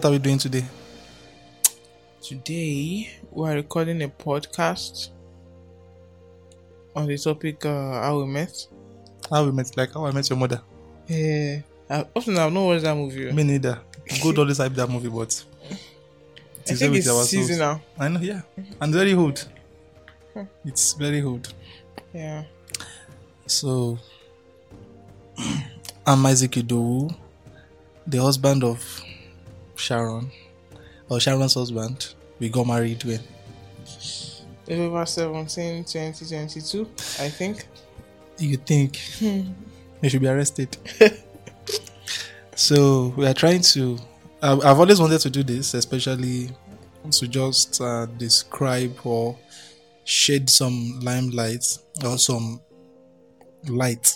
What are we doing today? Today, we are recording a podcast on the topic how we met. How we met? Like how I met your mother? Yeah. I've not watched that movie. Me neither. Good always hype that movie, but it is with our seasonal. I know, yeah. And very old. It's very old. Yeah. So, I'm Isaac Idowu, the husband of Sharon, or Sharon's husband. We got married when? November 17, 2022, I think. You think? You should be arrested. So, we are trying to... I've always wanted to do this, especially to just describe or shed some limelight or some light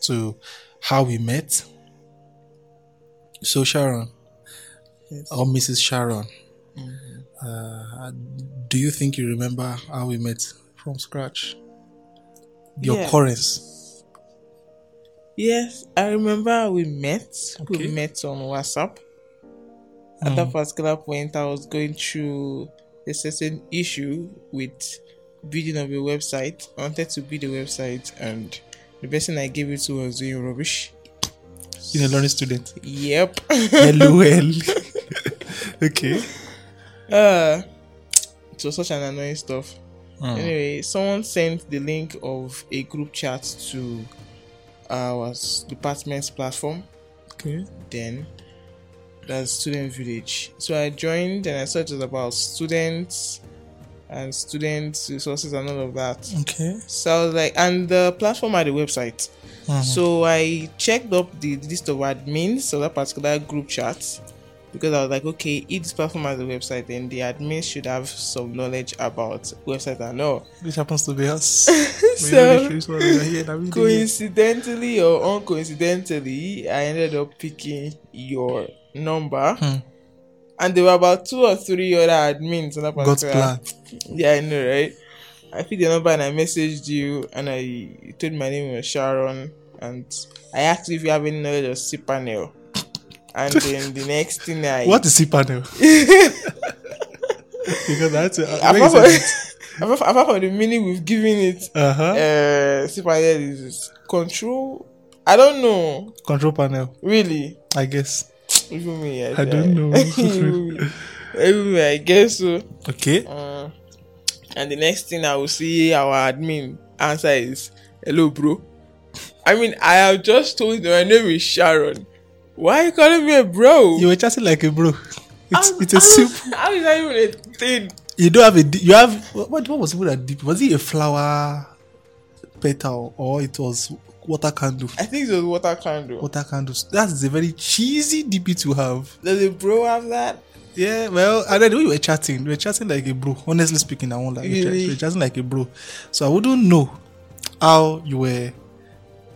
to how we met. So, Sharon... Yes. Or Mrs. Sharon. Mm-hmm. Do you think you remember how we met from scratch? Your occurrence? Yes, I remember how we met. Okay. We met on WhatsApp. At that particular point, I was going through a certain issue with building of a website. I wanted to build a website, and the person I gave it to was doing rubbish. You're a learning student? Yep. LOL. Okay. It was such an annoying stuff. Anyway, someone sent the link of a group chat to our department's platform. Okay. Then that's Student Village. So I joined and I saw it was about students and student resources and all of that. Okay. So I was like, and the platform had a website. Mm-hmm. So I checked up the list of admins of that particular group chat, because I was like, okay, if this platform has a website, then the admins should have some knowledge about websites and all. Which happens to be us. So, coincidentally or uncoincidentally, I ended up picking your number. And there were about 2 or 3 other admins on that particular. God's plan. Yeah, I know, right? I picked your number and I messaged you, and I told my name was Sharon, and I asked you if you have any knowledge of cPanel. And then the next thing I... What is cPanel? Because I had to... Apart from the meaning we've given it, cPanel is control... I don't know. Control panel. Really? I guess. Even me, I don't know. Even me, I guess so. Okay. And the next thing I will see our admin answer is, hello, bro. I mean, I have just told you my name is Sharon. Why are you calling me a bro? You were chatting like a bro. It's simple. How is that even a thing? You don't have a... You have... What was it with that deep? Was it a flower petal or it was water candle? I think it was water candle. Water candles. That's a very cheesy DP to have. Does a bro have that? Yeah, well, and then we were chatting like a bro. Honestly speaking, I won't lie. Really? We were chatting like a bro. So I wouldn't know how you were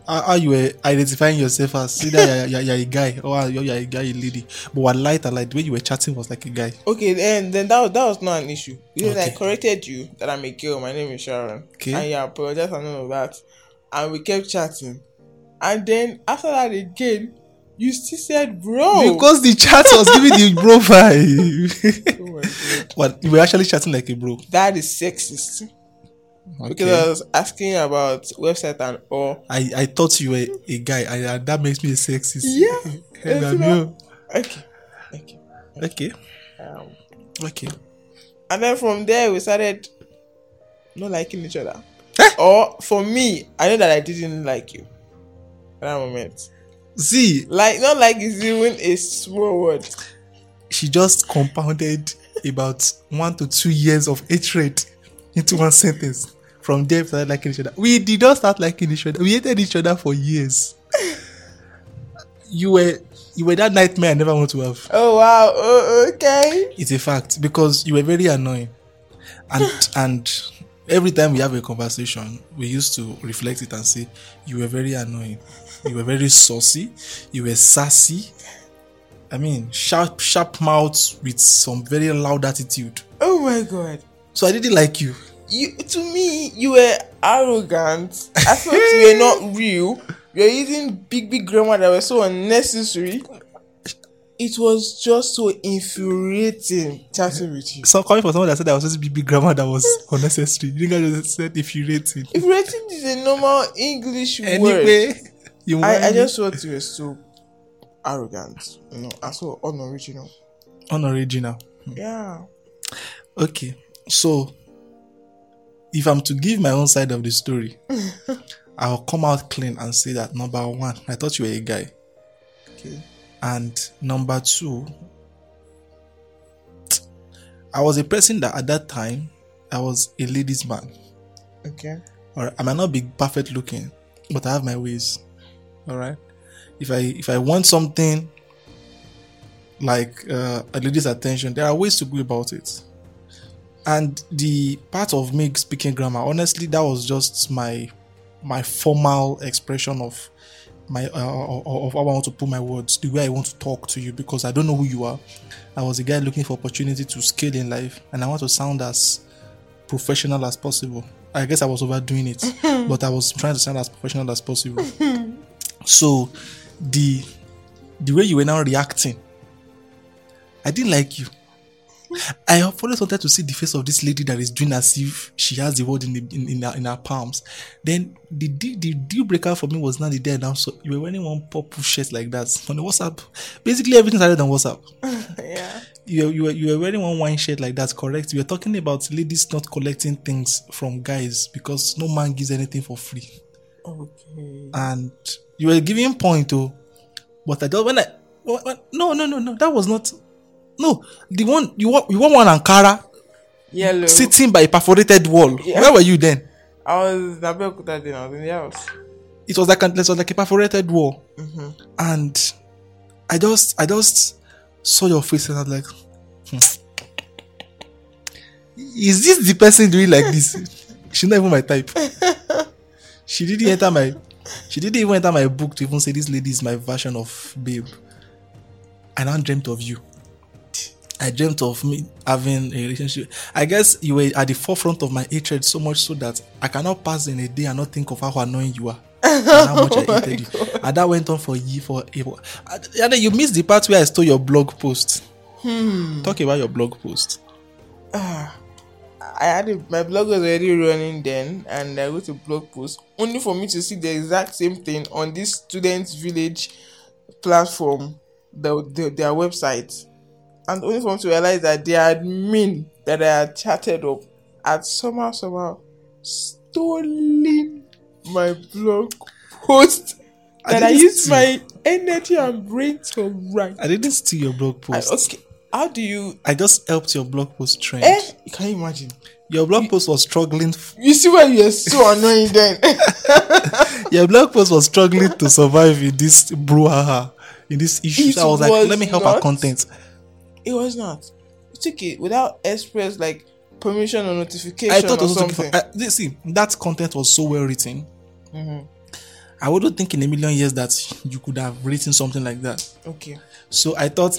identifying yourself as either you're a guy or you're a guy, a lady. But like the way you were chatting was like a guy. Okay, then that was not an issue. Because I corrected you that I'm a girl. My name is Sharon. Okay. And you apologized and all of that. And we kept chatting. And then after that again, you still said bro. Because the chat was giving the bro vibe. Oh my God. What? You were actually chatting like a bro. That is sexist. Okay. Because I was asking about website and all. I thought you were a guy, and that makes me a sexist. Yeah. Okay. Okay. And then from there, we started not liking each other. Or for me, I know that I didn't like you at that moment. See, like, not like it's even a small word. She just compounded about 1 to 2 years of hatred into one sentence. From there, we started liking each other. We did not start liking each other. We hated each other for years. You were that nightmare I never want to have. Oh wow! Oh, okay. It's a fact, because you were very annoying, and every time we have a conversation, we used to reflect it and say, "You were very annoying." You were very saucy. You were sassy. I mean, sharp mouths with some very loud attitude. Oh my God! So I didn't like you. To me, you were arrogant. I thought you were not real. You were using big grammar that was so unnecessary. It was just so infuriating chatting with you. So coming from someone that said that was supposed to be grammar that was unnecessary, you think I just said infuriating? Infuriating is a normal English word. You I just thought you were so arrogant, you know, and so unoriginal. Unoriginal. Yeah. Okay, so if I'm to give my own side of the story, I'll come out clean and say that number one, I thought you were a guy. Okay. And number two, I was a person that at that time, I was a ladies' man. Okay. Or I might not be perfect looking, but I have my ways. All right. If I want something like a lady's attention, there are ways to go about it. And the part of me speaking grammar, honestly, that was just my formal expression of my of how I want to put my words, the way I want to talk to you, because I don't know who you are. I was a guy looking for opportunity to scale in life, and I want to sound as professional as possible. I guess I was overdoing it, but I was trying to sound as professional as possible. So the way you were now reacting, I didn't like you. I have always wanted to see the face of this lady that is doing as if she has the word in her palms. Then the deal breaker for me was not the day now. So you were wearing one purple shirt like that on the WhatsApp. Basically, everything started on WhatsApp. Yeah. You were wearing one wine shirt like that, correct? You were talking about ladies not collecting things from guys because no man gives anything for free. Okay. And you were giving point to, but I just no, that was not. No, the one you want one Ankara yellow sitting by a perforated wall. Yeah. Where were you then? I was in the house. It was like a perforated wall. Mm-hmm. And I just saw your face and I was like, is this the person doing like this? She's not even my type. She didn't even enter my book to even say this lady is my version of babe. I now dreamt of you. I dreamt of me having a relationship. I guess you were at the forefront of my hatred so much so that I cannot pass in a day and not think of how annoying you are and how much I hated you. God. And that went on for and then you missed the part where I stole your blog post. Talk about your blog post. My blog was already running then, and I wrote a blog post only for me to see the exact same thing on this Student Village platform, their website. And only for me to realize that the admin that I had chatted up had somehow stolen my blog post that I used my energy and brain to write. I didn't steal your blog post. Okay, how do you... I just helped your blog post trend. Can you imagine? Your blog post was struggling... You see why you're so annoying then? Your blog post was struggling to survive in this brouhaha, in this issue. So I was like, let me help her content. It was not. You took it without express like permission or notification. I thought it was something. See, that content was so well written. Mm-hmm. I wouldn't think in a million years that you could have written something like that. Okay. So I thought,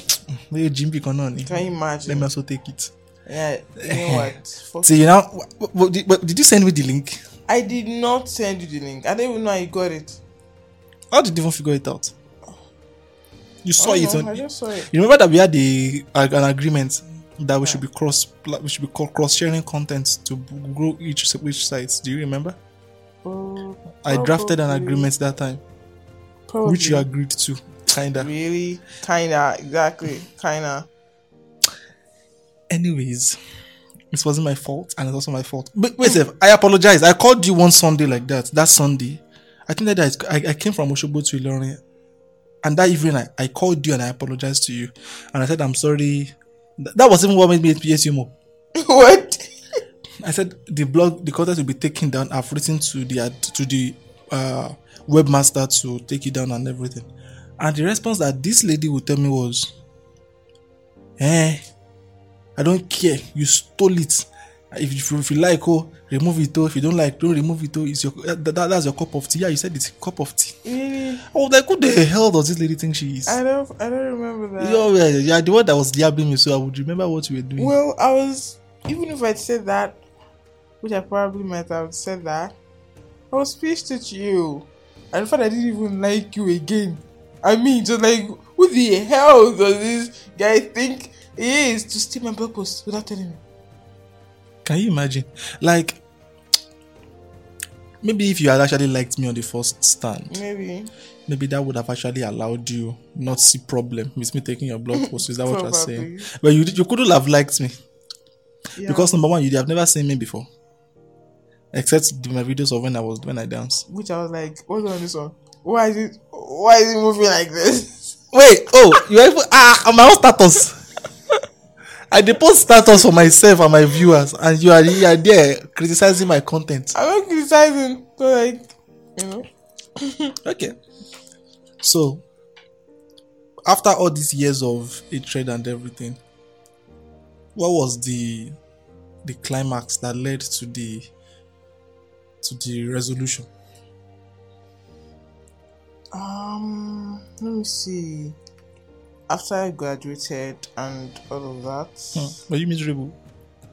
Jim Bicononi. Can you imagine? Let me also take it. Yeah. You know what? See, you know. But did you send me the link? I did not send you the link. I don't even know how you got it. How did you even figure it out? You saw it. I just saw it. You remember that we had an agreement that we should be cross-sharing content to grow which sites. Do you remember? I drafted an agreement that time, which you agreed to, kinda. Really, kinda, exactly, kinda. Anyways, this wasn't my fault, and it's also my fault. But wait, I apologize. I called you one Sunday like that. That Sunday, I think that I came from Osogbo to Ilorin. And that evening, I called you and I apologized to you. And I said, I'm sorry. That was even what made me PSU more. What? I said, the content will be taken down. I've written to the webmaster to take it down and everything. And the response that this lady would tell me was, I don't care. You stole it. If you like, remove it. If you don't like, don't remove it. It's your that's your cup of tea. Yeah, you said it's a cup of tea. Really? Oh, like who the hell does this lady think she is? I don't remember that. Yeah, the one that was yabbing me, so I would remember what you were doing. Well, I was, even if I said that, which I probably might have said that, I was pissed at you, and in fact I didn't even like you again. I mean, just like. Who the hell does this guy think he is to steal my blog post without telling me? Can you imagine? Like, maybe if you had actually liked me on the first stand, maybe that would have actually allowed you not see problem with me taking your blog post. Is that what you're saying? But you couldn't have liked me. Yeah. Because number one, you have never seen me before. Except my videos of when I danced. Which I was like, what's on this one? Why is it moving like this? Wait, oh, you have my own status. I post status for myself and my viewers, and you are there criticizing my content. I'm not criticizing, but Okay. So after all these years of a trade and everything, what was the climax that led to the resolution? Let me see. After I graduated and all of that, were you miserable?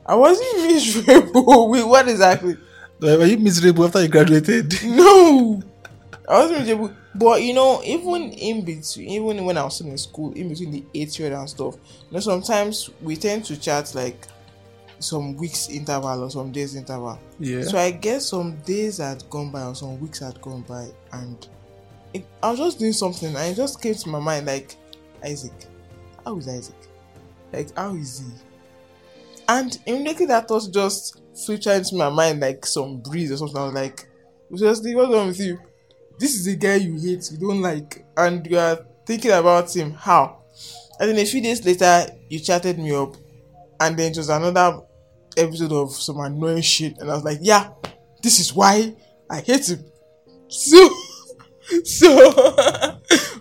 I wasn't miserable. Wait, what exactly? Were you miserable after you graduated? No, I wasn't miserable. But even in between, even when I was in school, in between the 8th grade and stuff, sometimes we tend to chat like some weeks interval or some days interval. Yeah. So I guess some days had gone by or some weeks had gone by, and I was just doing something and it just came to my mind like, Isaac, how is Isaac? Like, how is he? And immediately that thought just filtered into my mind like some breeze or something. I was like, seriously, what's wrong with you? This is the guy you hate, you don't like, and you are thinking about him. How? And then a few days later, you chatted me up, and then it was another episode of some annoying shit, and I was like, yeah, this is why I hate him. So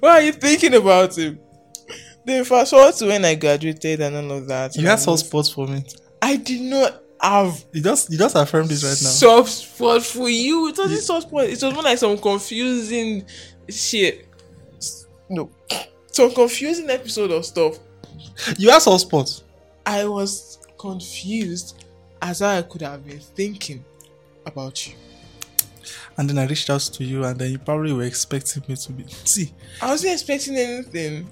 why are you thinking about him? Then fast forward to when I graduated and all of that. You had soft spots for me. I did not have. You just affirmed this right now. Soft spot for you. It wasn't soft spot. It was more like some confusing shit. No, some confusing episode of stuff. You had soft spots. I was confused as I could have been thinking about you. And then I reached out to you, and then you probably were expecting me to be. See, I wasn't expecting anything.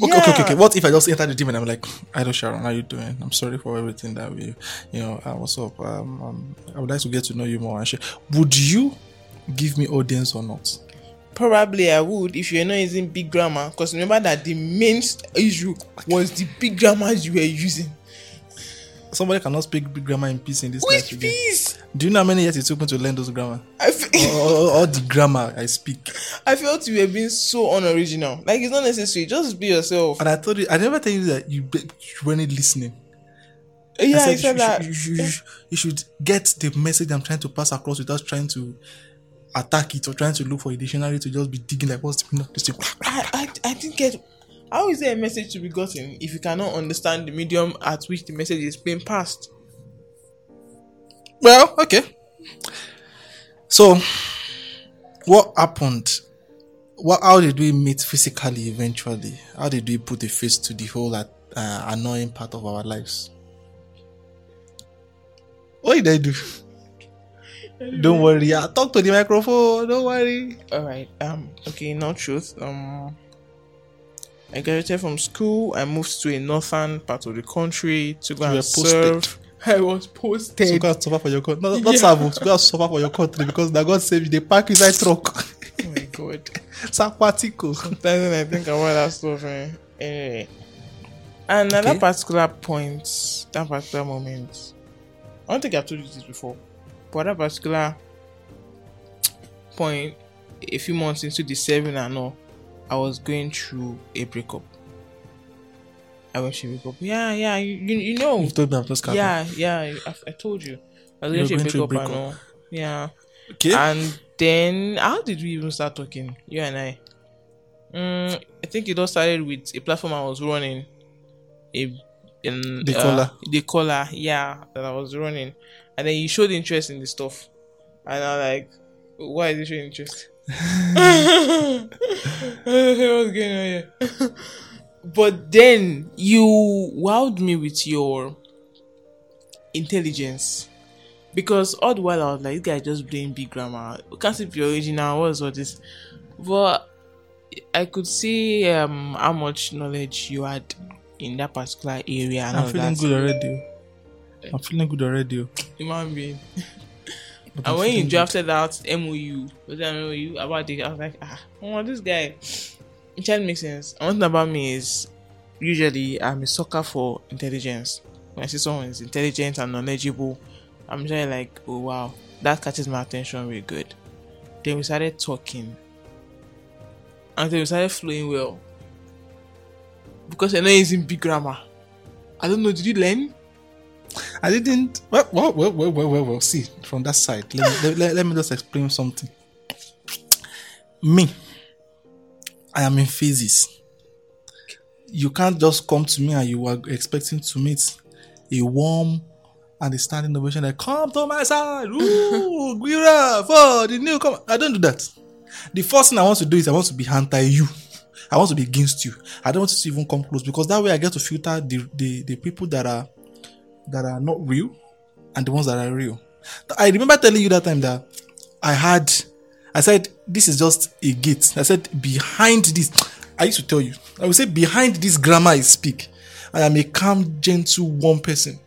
Okay, yeah. Okay. What if I just entered the gym and I'm like, I know, Sharon, how are you doing? I'm sorry for everything that we, what's up? I would like to get to know you more. Would you give me audience or not? Probably I would if you're not using big grammar, because remember that the main issue was the big grammar you were using. Somebody cannot speak big grammar in peace in this country. Which peace? Do you know how many years it took me to learn those grammar? All the grammar I speak. I felt you were being so unoriginal. Like, it's not necessary. Just be yourself. And I told you, I never tell you that you weren't listening. Yeah, I said that. You should get the message I'm trying to pass across without trying to attack it or trying to look for a dictionary to just be digging like, what's the meaning of this thing? I didn't get... How is there a message to be gotten if you cannot understand the medium at which the message is being passed? Well, okay. So, what happened? How did we meet physically eventually? How did we put a face to the whole annoying part of our lives? What did I do? Don't worry. I'll talk to the microphone. Don't worry. All right. Okay, no truth. I graduated from school. I moved to a northern part of the country to go and serve. I was posted. To go and suffer for your country. To go and suffer for your country because that God saved you. They pack inside truck. Oh my God. Sapatico. Sometimes I think about that stuff. Anyway. And at that particular moment, I don't think I've told you this before, but at that particular point, a few months into the serving and all, I was going through a breakup. I went through a breakup. Yeah, you know. You told me I'm just coming. Yeah, I told you. I was going through a breakup. And all. Yeah. Okay. And then, how did we even start talking? You and I. I think it all started with a platform I was running. The Caller, yeah, that I was running. And then you showed interest in the stuff. And I was like, why is it showing interest? What's going on here? But then you wowed me with your intelligence, because all the while I was like, this guy just playing big grammar, can't see your original, what's all this? But I could see how much knowledge you had in that particular area. And I'm feeling good already. Human being. And when you drafted out MOU, about it, I was like, this guy. It can't make sense. And one thing about me is, usually I'm a sucker for intelligence. When I see someone is intelligent and knowledgeable, I'm just like, oh wow, that catches my attention really good. Then we started talking. And then we started flowing well. Because I know he's in big grammar. I don't know, did you learn? I didn't. Well. See, from that side, let me just explain something. Me, I am in phases. You can't just come to me and you are expecting to meet a warm and a standing ovation. Like, come to my side, ooh, Guira, for the new. Come, I don't do that. The first thing I want to do is I want to be anti you. I want to be against you. I don't want to even come close, because that way I get to filter the people that are not real and the ones that are real. I remember telling you that time that I said this is just a gate. I said behind this, I used to tell you, I would say behind this grammar I speak, I am a calm, gentle, warm person.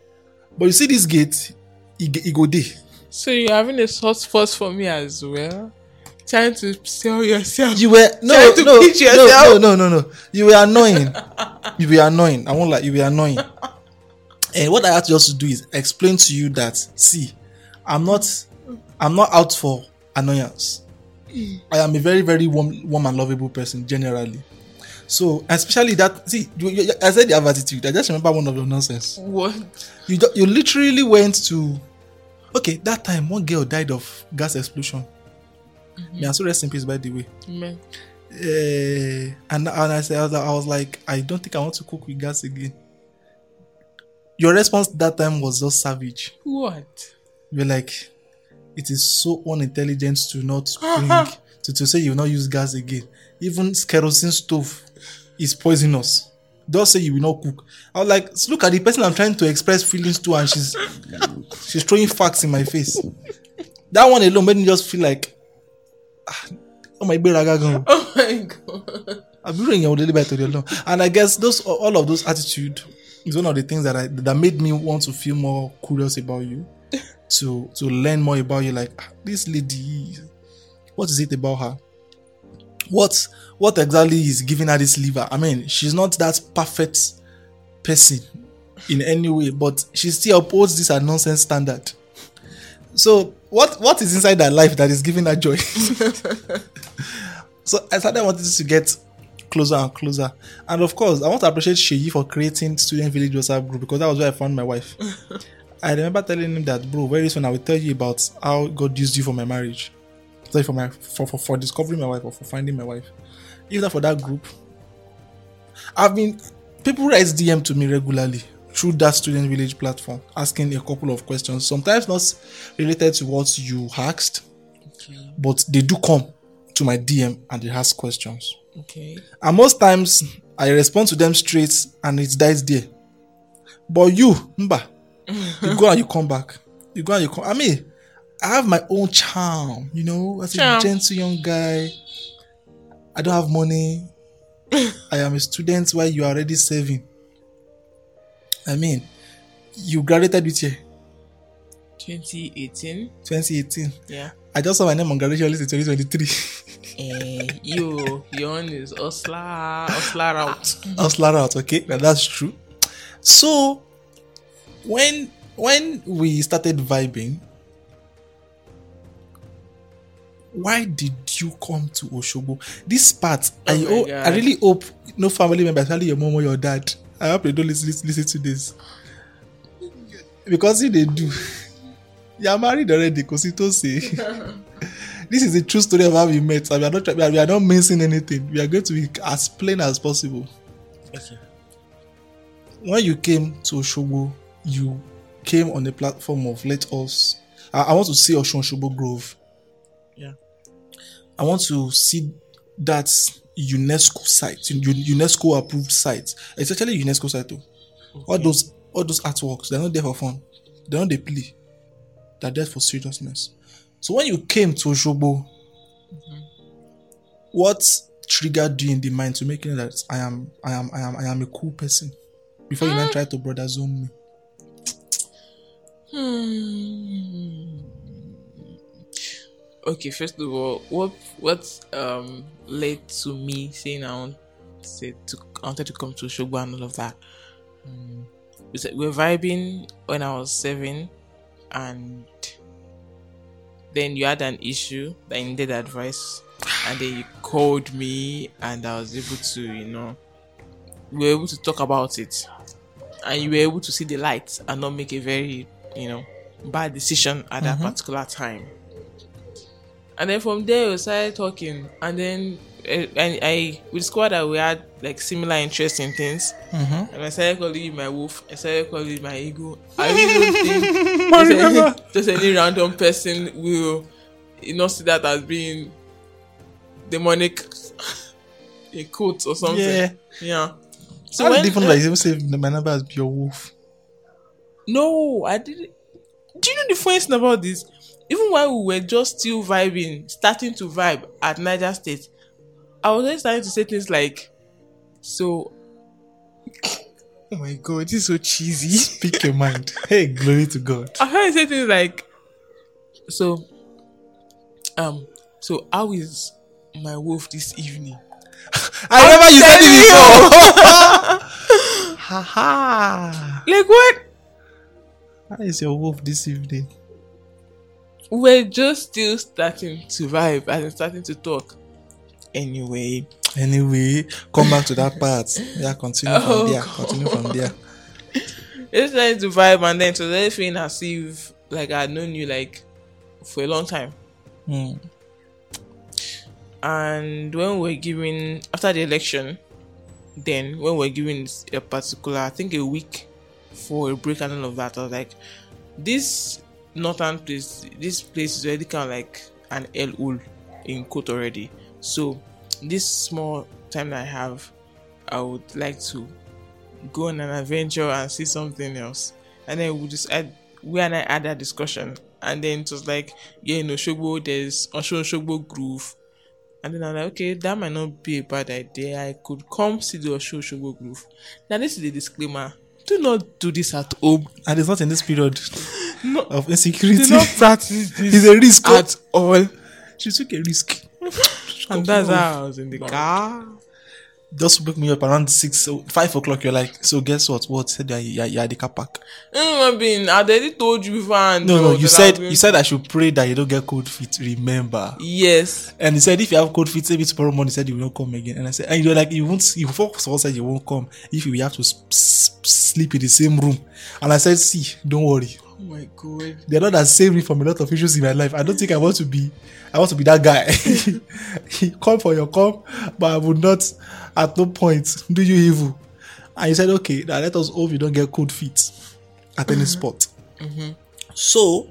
But you see this gate, it go there. So you're having a soft spot for me as well? Trying to sell yourself. You were no. You were annoying. I won't lie, you were annoying. And what I had to just do is explain to you that, see, I'm not out for annoyance. I am a very, very warm and lovable person generally. So, especially that, see, I said you have attitude. I just remember one of your nonsense. What? You literally went to, okay, that time one girl died of gas explosion. Mm-hmm. May I still rest in peace, by the way. Amen. And I said, I was like, I don't think I want to cook with gas again. Your response that time was just savage. What? You're like, it is so unintelligent to not bring, to say you will not use gas again. Even kerosene stove is poisonous. Don't say you will not cook. I was like, look at the person I'm trying to express feelings to, and she's throwing facts in my face. That one alone made me just feel like, oh my god. I've been doing daily by today alone. And I guess all of those attitude. It's one of the things that made me want to feel more curious about you, to learn more about you. Like, this lady, what is it about her? What exactly is giving her this liver? I mean, she's not that perfect person in any way, but she still upholds this nonsense standard. So, what is inside her life that is giving her joy? So, I started wanting to get closer and closer. And of course, I want to appreciate Sheyi for creating Student Village WhatsApp group, because that was where I found my wife. I remember telling him that, bro, very soon I will tell you about how God used you for my marriage. Sorry, for discovering my wife, or for finding my wife. Even for that group, people write DM to me regularly through that Student Village platform, asking a couple of questions. Sometimes not related to what you asked, okay, but they do come to my DM and they ask questions. Okay. And most times I respond to them straight and it dies there. But you go and you come back. You go and you come. I mean, I have my own charm, you know, as a gentle young guy. I don't have money. I am a student while you are already saving. I mean, you graduated which year? 2018. 2018. Yeah. I just saw my name on graduation list in 2023. Your own is Osla out. Okay, now that's true. So, when we started vibing, why did you come to Osogbo? This part, I really hope no family member, especially your mom or your dad, I hope they don't listen to this. Because if they do, you are married already, because it was say this is the true story of how we met. And we are not missing anything. We are going to be as plain as possible. Okay. When you came to Osogbo, you came on the platform of let us. I want to see Osun-Osogbo Grove. Yeah. I want to see that UNESCO site, UNESCO approved site, especially UNESCO site too. Okay. All those artworks, they're not there for fun. They're not there play. They're there for seriousness. So when you came to Osogbo, mm-hmm, what triggered you in the mind to make you know that I am a cool person before you then try to brother zone me? Okay, first of all, what led to me saying I wanted to come to Osogbo and all of that? We were vibing when I was 7, and then you had an issue that you needed advice, and then you called me, and I was able to, we were able to talk about it, and you were able to see the light and not make a very, bad decision at that particular time. And then from there we started talking, and then we discovered that we had like similar interests in things. Mm-hmm. And I started calling you my wolf. I started calling you my eagle. I really don't think just any random person will not see that as being demonic, a cult or something. Yeah. So that's different. Like you say my number as your wolf. No, I didn't. Do you know the funny thing about this? Even while we were just still vibing, starting to vibe at Niger State, I was always starting to say things like, so, oh my God, this is so cheesy. Speak your mind. Hey, glory to God. I heard you say things like, so how is my wolf this evening? I remember you said it before. Ha ha. Like what? How is your wolf this evening? We're just still starting to vibe and starting to talk. Anyway, come back to that part. Yeah, continue from there. It's starting to vibe, and then to the thing as if like I'd known you like for a long time. And when we're giving after the election, then when we're giving a particular, I think a week for a break and all of that, I was like, this northern place, this place is already kind of like an hellhole in court already. So this small time that I have, I would like to go on an adventure and see something else. And then we and I had that discussion, and then it was like, yeah, in Osogbo there's Osun-Osogbo Grove. And then I'm like, okay, that might not be a bad idea. I could come see the Osun-Osogbo Grove. Now this is the disclaimer. Do not do this at home. And it's not in this period of insecurity. Do not practice this. It's a risk at all. She took a risk. And that's how I was in the car. Just wake me up around 5 o'clock. You're like, so guess what? What said you're at the car park? I already told you before. No. You said I should pray that you don't get cold feet. Remember? Yes. And he said if you have cold feet, save it tomorrow morning. He said you will not come again. And I said, and you're like, you won't. You first said you won't come if you have to sleep in the same room. And I said, see, don't worry. Oh my God. They're not that saved me from a lot of issues in my life. I don't think I want to be that guy. Come for your come, but I would not at no point do you evil. And you said, okay, now let us hope you don't get cold feet at any spot. So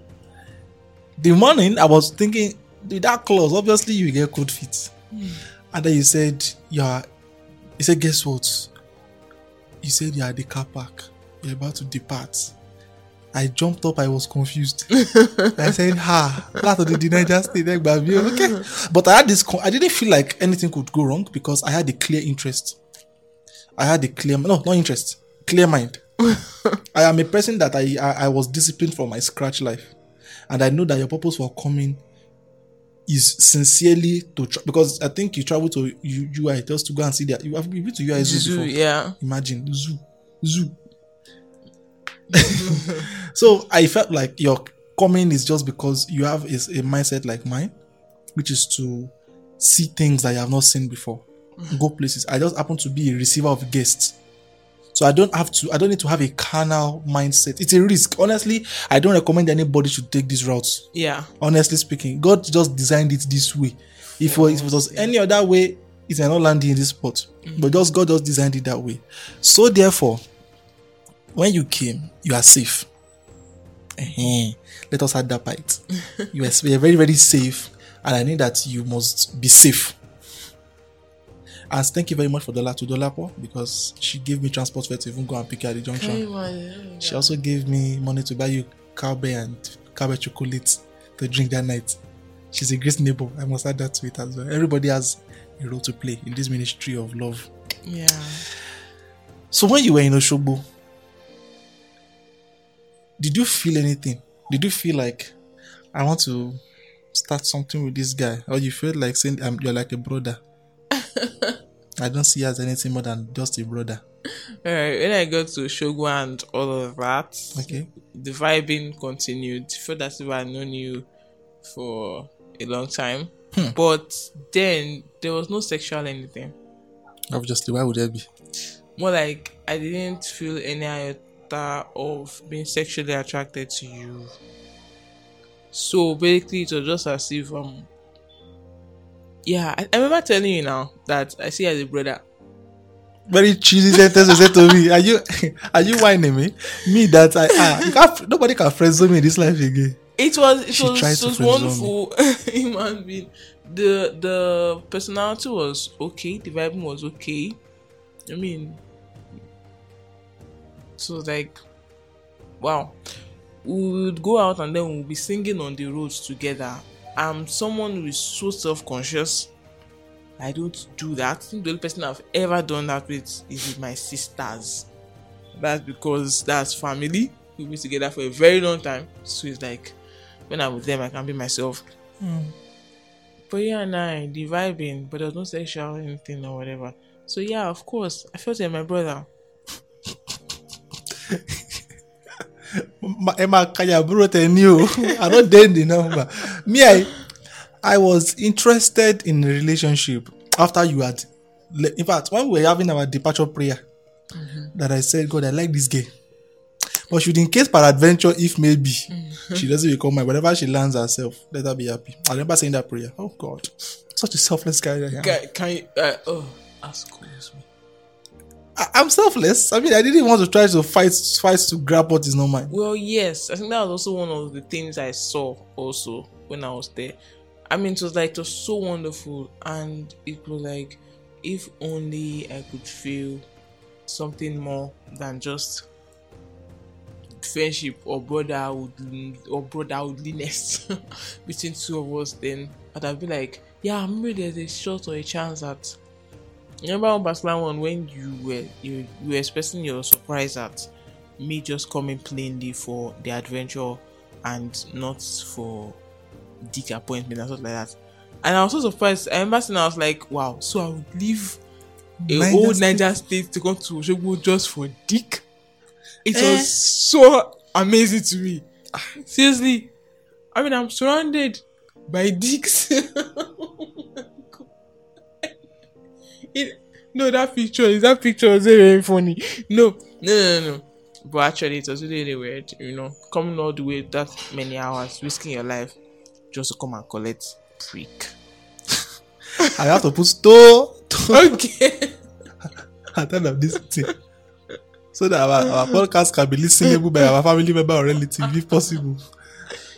the morning I was thinking, with that clause, obviously you get cold feet. And then you said, you said, guess what? You said you're at the car park, you're about to depart. I jumped up, I was confused. I said, that of the Niger State, okay. But I had this, I didn't feel like anything could go wrong because I had a clear interest. Clear mind. I am a person that I was disciplined for my scratch life. And I know that your purpose for coming is sincerely to, because I think you travel to UI just to go and see that. You have been to UI Zoo before. Yeah. Imagine, Zoo. So I felt like your coming is just because you have a mindset like mine, which is to see things that you have not seen before, go places. I just happen to be a receiver of guests, so I don't need to have a carnal mindset. It's a risk. Honestly, I don't recommend anybody should take this route. Yeah. Honestly speaking, God just designed it this way. If it was any other way, it might not land in this spot. But just God just designed it that way. So therefore, when you came, you are safe. Let us add that part. You are very, very safe, and I know that you must be safe. And thank you very much for Dolapo, because she gave me transport fare to even go and pick her at the junction. She also gave me money to buy you cowbell and cowbell chocolate to drink that night. She's a great neighbor. I must add that to it as well. Everybody has a role to play in this ministry of love. Yeah. So when you were in Osogbo, did you feel anything? Did you feel like, I want to start something with this guy? Or you feel like saying, you're like a brother? I don't see you as anything more than just a brother. Alright, when I got to Osogbo and all of that, okay, the vibing continued. I felt as if I'd known you for a long time. But then, there was no sexual anything. Obviously, why would there be? More like, I didn't feel any iota of being sexually attracted to you. So, basically, it was just as if, yeah, I remember telling you now that I see you as a brother. Very cheesy sentence you said to me. Are you whining me? Me that nobody can friend zone me in this life again. It was wonderful. Human being. The personality was okay. The vibe was okay. I mean, so like, wow. We would go out and then we'll be singing on the roads together. I'm someone who is so self-conscious. I don't do that. I think the only person I've ever done that with is with my sisters. That's because that's family. We've been together for a very long time. So it's like, when I'm with them, I can be myself. Mm. But yeah, and I, the vibing, but there's no sexual anything or whatever. So yeah, of course, I felt like my brother. Emma Kayabrote knew. I don't dare the number. Me, I was interested in a relationship after you had... In fact, when we were having our departure prayer, mm-hmm, that I said, God, I like this girl. But should in case peradventure, if maybe, mm-hmm, she doesn't become mine, whenever she lands herself, let her be happy. I remember saying that prayer. Oh, God. Such a selfless guy that I am. Can you... excuse me. I'm selfless. I mean, I didn't want to try to fight to grab what is not mine. Well, yes. I think that was also one of the things I saw also when I was there. I mean, it was so wonderful, and it was like, if only I could feel something more than just friendship or brotherliness between two of us, then I'd be like, yeah, maybe there's a shot or a chance that. Remember on Barcelona one when you were expressing your surprise at me just coming plainly for the adventure and not for dick appointment and stuff like that. And I was so surprised. I remember seeing, I was like, wow, so I would leave old Niger State to come to Osogbo just for dick? It was so amazing to me. Seriously. I mean, I'm surrounded by dicks. That picture was very funny. No. But actually, it was really weird, coming all the way that many hours, risking your life just to come and collect freak. I have to put store. Okay. At the end of this thing, so that our podcast can be listenable by our family member or relative, if possible.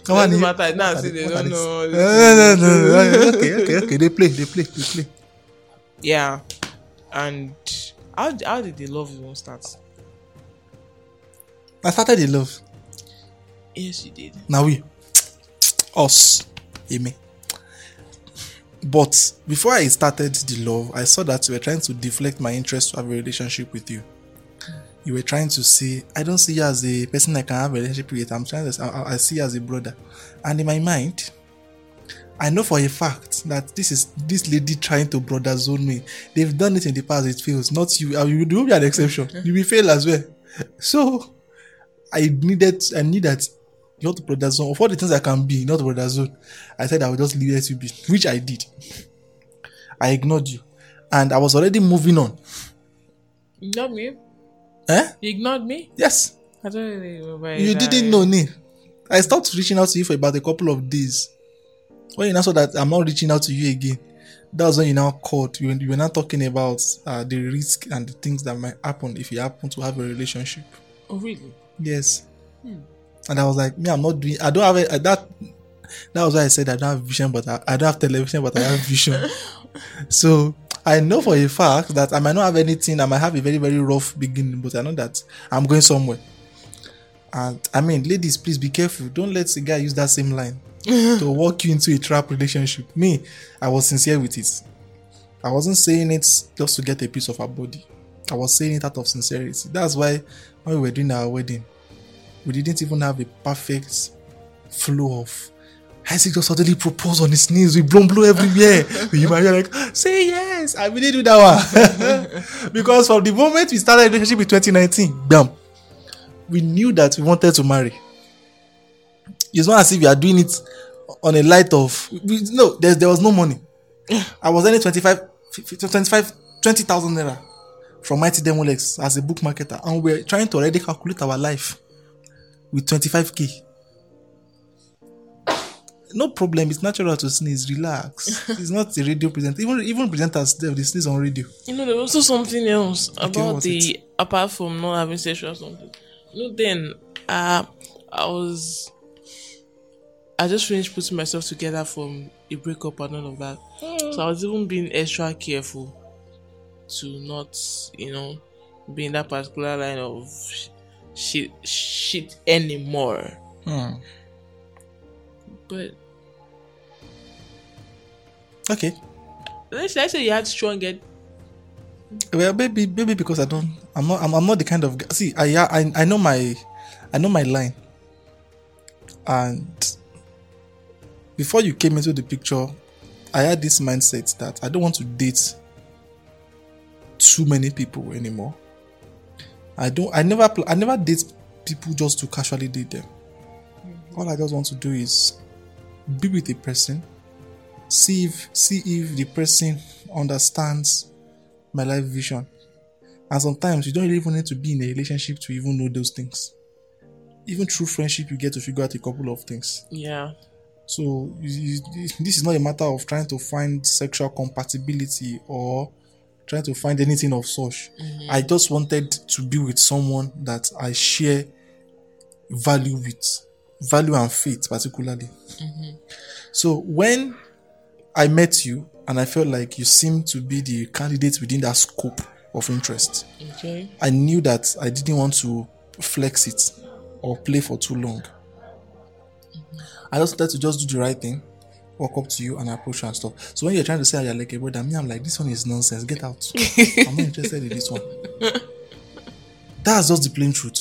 Come on, matter now. See, they don't know. No. Okay. They play. Yeah, and how did the love even start? I started the love. Yes, you did. Now us, amen. But before I started the love, I saw that you were trying to deflect my interest to have a relationship with you. You were trying to say, I don't see you as a person I can have a relationship with. I'm trying to. I see you as a brother, and in my mind, I know for a fact that this lady trying to brother zone me. They've done it in the past, it fails. Not you. You will be an exception. You will fail as well. So I knew that you ought to brother zone. Of all the things I can be, not brother zone. I said I would just leave it to be, which I did. I ignored you. And I was already moving on. You ignored me? Eh? You ignored me? Yes. I don't really remember. You didn't know me. I stopped reaching out to you for about a couple of days. When you now saw that I'm not reaching out to you again, that was when you now called. You were now talking about the risk and the things that might happen if you happen to have a relationship. Oh, really? Yes. And I was like, me, I'm not doing... I don't have a... That was why I said I don't have vision, but I don't have television, but I have vision. So, I know for a fact that I might not have anything. I might have a very, very rough beginning, but I know that I'm going somewhere. And, I mean, ladies, please be careful. Don't let the guy use that same line to walk you into a trap relationship. Me, I was sincere with it. I wasn't saying it just to get a piece of her body. I was saying it out of sincerity. That's why when we were doing our wedding, we didn't even have a perfect flow of Isaac just suddenly proposed on his knees. We blow everywhere. You might be like, say yes. I really do that one. Because from the moment we started a relationship in 2019, bam, we knew that we wanted to marry. It's not as if we are doing it on a light of... No, there was no money. I was earning 20,000 naira from Mighty Demolex as a book marketer. And we're trying to already calculate our life with 25K. No problem. It's natural to sneeze. Relax. It's not a radio presenter. Even presenters, they sneeze on radio. You know, there was also something else about apart from not having sexual or something. You know, then I just finished putting myself together from a breakup and all of that. So I was even being extra careful to not, you know, be in that particular line of shit anymore. Mm. But... Okay. Let's say you had strong head. Well, maybe because I'm not the kind of guy. See, I know my line. And before you came into the picture, I had this mindset that I don't want to date too many people anymore. I never date people just to casually date them. Mm-hmm. All I just want to do is be with a person, see if the person understands my life vision. And sometimes you don't even need to be in a relationship to even know those things. Even through friendship, you get to figure out a couple of things. Yeah. So this is not a matter of trying to find sexual compatibility or trying to find anything of such. Mm-hmm. I just wanted to be with someone that I share value with. Value and faith, particularly. Mm-hmm. So when I met you, and I felt like you seemed to be the candidate within that scope of interest. Okay. I knew that I didn't want to flex it or play for too long. Mm-hmm. I just wanted to just do the right thing, walk up to you and approach you and stuff. So when you're trying to say, you're like, hey, brother, me, I'm like, this one is nonsense. Get out. I'm not interested in this one. That's just the plain truth.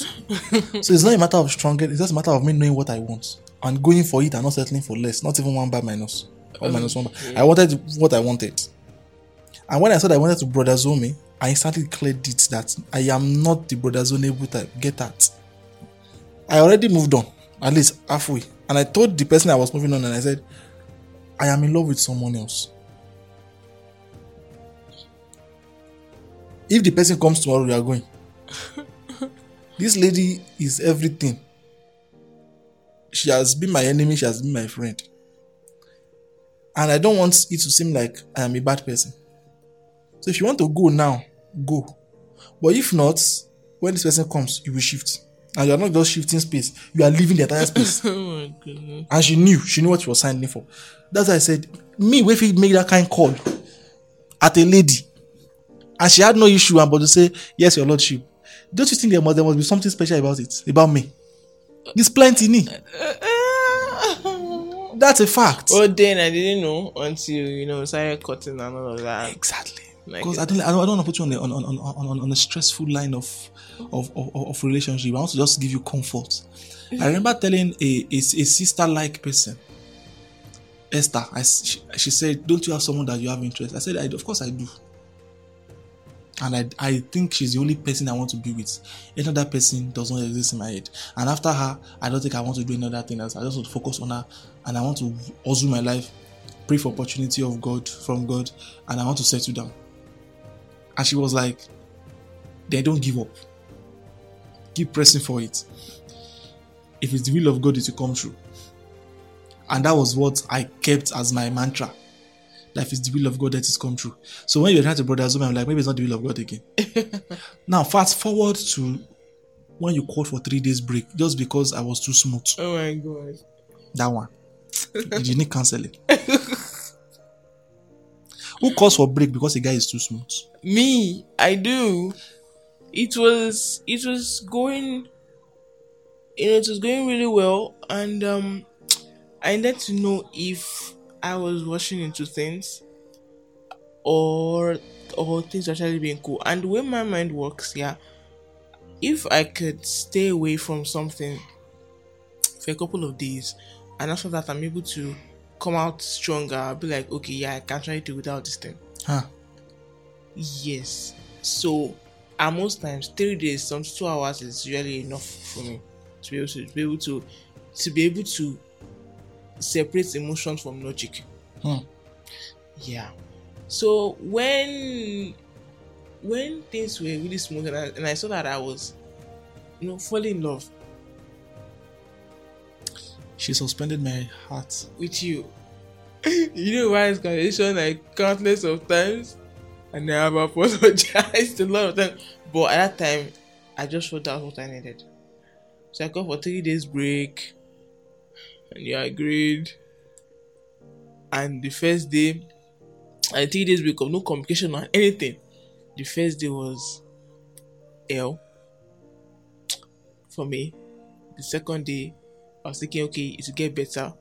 So it's not a matter of stronger. It's just a matter of me knowing what I want and going for it and not settling for less. Not even one bar minus. Or minus one bar. Yeah. I wanted what I wanted. And when I said I wanted to brother zone me, I instantly declared it that I am not the brother zoneable type. Get that. I already moved on. At least halfway. And I told the person I was moving on and I said, I am in love with someone else. If the person comes tomorrow, we are going. This lady is everything. She has been my enemy. She has been my friend. And I don't want it to seem like I am a bad person. So if you want to go now, go. But if not, when this person comes, you will shift. And you are not just shifting space. You are leaving the entire space. Oh my goodness. And she knew what she was signing for. That's why I said, me, if you make that kind of call at a lady. And she had no issue but to say, yes, your lordship. Don't you think there must be something special about it? About me? There's plenty in it. That's a fact. Well, then I didn't know until, you know, started cutting and all of that. Exactly. Because I don't want to put you on a stressful line of relationship. I want to just give you comfort. I remember telling a sister-like person, Esther, she said, don't you have someone that you have interest? I said, of course I do. And I think she's the only person I want to be with. Any other person does not exist in my head. And after her, I don't think I want to do another thing else. I just want to focus on her. And I want to pursue my life, pray for opportunity of God, from God. And I want to settle down. And she was like, they don't give up. Keep pressing for it. If it's the will of God, it will come true. And that was what I kept as my mantra. Life is the will of God that is come true. So when you're trying to brother zoom, I'm like, maybe it's not the will of God again. Now, fast forward to when you called for 3 days break just because I was too smooth. Oh my God. That one. You need counseling. Who calls for break because a guy is too smooth? Me. I do. It was going really well. And I needed to know if I was rushing into things. or things actually being cool. And the way my mind works, yeah, if I could stay away from something for a couple of days, and after that I'm able to come out stronger, I'll be like, okay, yeah, I can try to do without this thing. Huh? Yes. So at most times, 3 days, some 2 hours is really enough for me to be able to separate emotions from logic. Hmm. Yeah. So when things were really smooth and I saw that I was, falling in love. She suspended my heart with you. You know why it's conversation like countless of times. And I have apologized a lot of times. But at that time, I just thought that's what I needed. So I got for 3 days break. And you agreed. And the first day, and 3 days break of no communication or anything. The first day was L for me. The second day, I was thinking, okay, it will get better.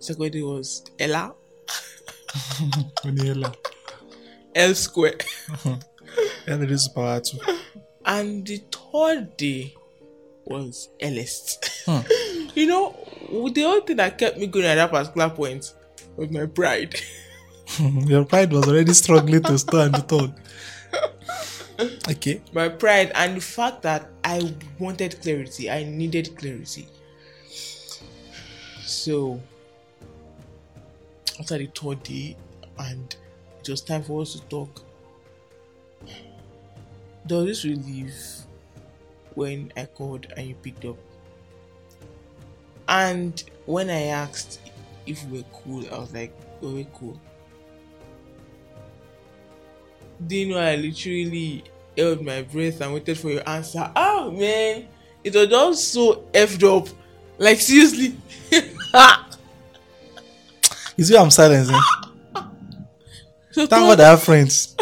Second day was Ella. Only Ella. L square. And it is power too. And the third day was LS. Huh. The only thing that kept me going at that particular point was my pride. Your pride was already struggling to stand tall. Okay. My pride and the fact that I wanted clarity. I needed clarity. So, after the third day, and it was time for us to talk, there was this relief when I called and you picked up. And when I asked if we were cool, I was like, oh, we're cool. I literally held my breath and waited for your answer. Oh, man. It was just so effed up. Like, seriously. You see, I'm silencing. So thank God I have friends.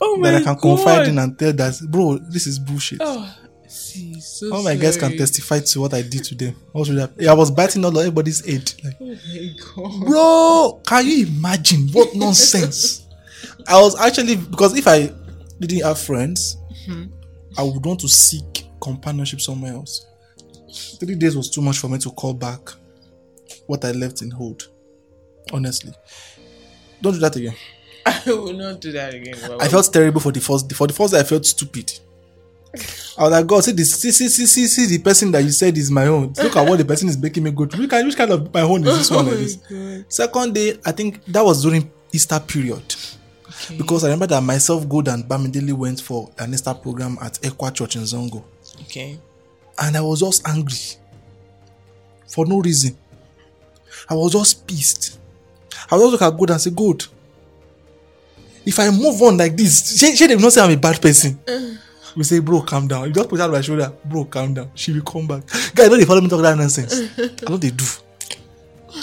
Oh my God. That I can confide in and tell that, bro, this is bullshit. Oh, see, so all my guys can testify to what I did to them. I was biting all of everybody's head. Like, oh my God. Bro, can you imagine what nonsense? I was actually, because if I didn't have friends, mm-hmm, I would want to seek companionship somewhere else. 3 days was too much for me to call back what I left in hold. Honestly. Don't do that again. I will not do that again. Baba. I felt terrible for the first day. For the first day, I felt stupid. I was like, God, see the person that you said is my own. Look at what the person is making me go through. Which kind of my own is this one? Like this? God. Second day, I think that was during Easter period. Okay. Because I remember that myself, Gold, and Bamideli went for an Easter program at Equa Church in Zongo. Okay. And I was just angry. For no reason. I was just pissed. I would also look at God and say, God, if I move on like this, she did not say I'm a bad person. We say, bro, calm down. You just put out my shoulder, bro, calm down. She will come back. Guys, don't they follow me talk that nonsense. I know they do.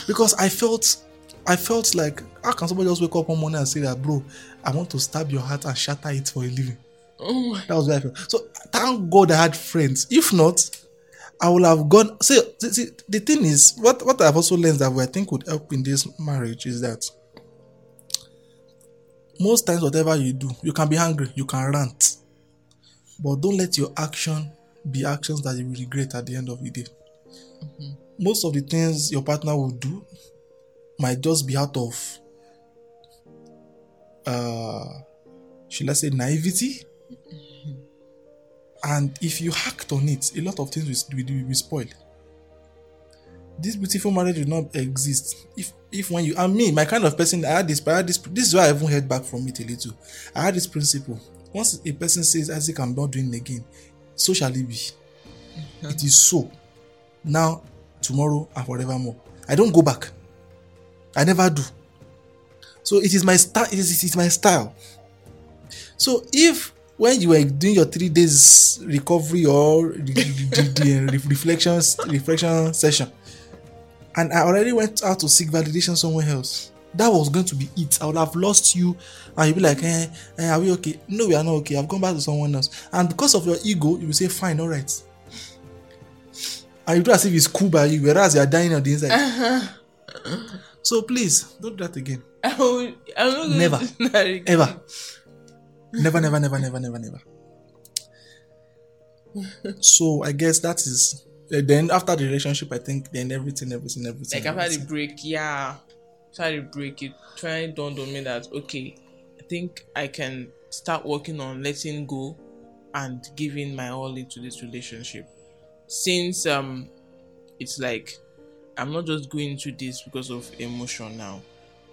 Because I felt like, how can somebody just wake up one morning and say that, bro, I want to stab your heart and shatter it for a living? Oh, that was what I felt. So thank God I had friends. If not, I would have gone. See, the thing is, what I've also learned that I think would help in this marriage is that most times, whatever you do, you can be angry, you can rant, but don't let your action be actions that you will regret at the end of the day. Mm-hmm. Most of the things your partner will do might just be out of, should I say, naivety. And if you act on it, a lot of things will spoil. This beautiful marriage will not exist if when you, and me, my kind of person, I had this is why I haven't heard back from it a little. I had this principle. Once a person says, Isaac, I'm not doing it again, so shall it be. Mm-hmm. It is so. Now, tomorrow, and forevermore. I don't go back. I never do. So it is my style. It is my style. So if when you were doing your 3 days recovery or the reflection session, and I already went out to seek validation somewhere else, that was going to be it. I would have lost you, and you'd be like, are we okay? No, we are not okay. I've gone back to someone else. And because of your ego, you will say, fine, all right. And you do as if it's cool by you, whereas you are dying on the inside. Uh-huh. So please, don't do that again. I'm not going to ever. Never. So I guess that is then after the relationship, I think then everything. Like after the break, it trying dawned on me that okay, I think I can start working on letting go and giving my all into this relationship. Since it's like I'm not just going to this because of emotion now.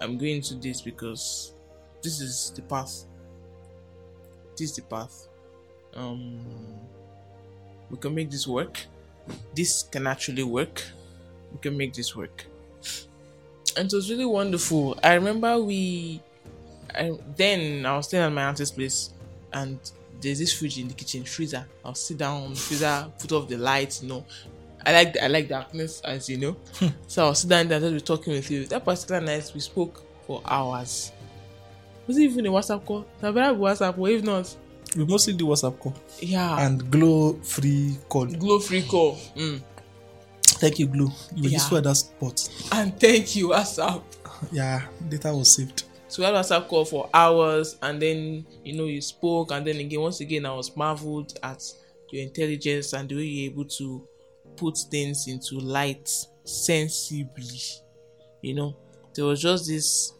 I'm going to this because this is the path. We can make this work. This can actually work. We can make this work. And it was really wonderful. I remember I was staying at my auntie's place, and there's this fridge in the kitchen, freezer. I'll sit down on the freezer, put off the lights. I like darkness, as you know. So I'll sit down there and just be talking with you. That particular night, we spoke for hours. Was it even a WhatsApp call? I better have WhatsApp, or if not, we mostly do WhatsApp call. Yeah. And Glow free call. Mm. Thank you, Glue. You just were that spot. And thank you, WhatsApp. Yeah, data was saved. So we had WhatsApp call for hours, and then you spoke, and then once again I was marveled at your intelligence and the way you're able to put things into light sensibly. There was just this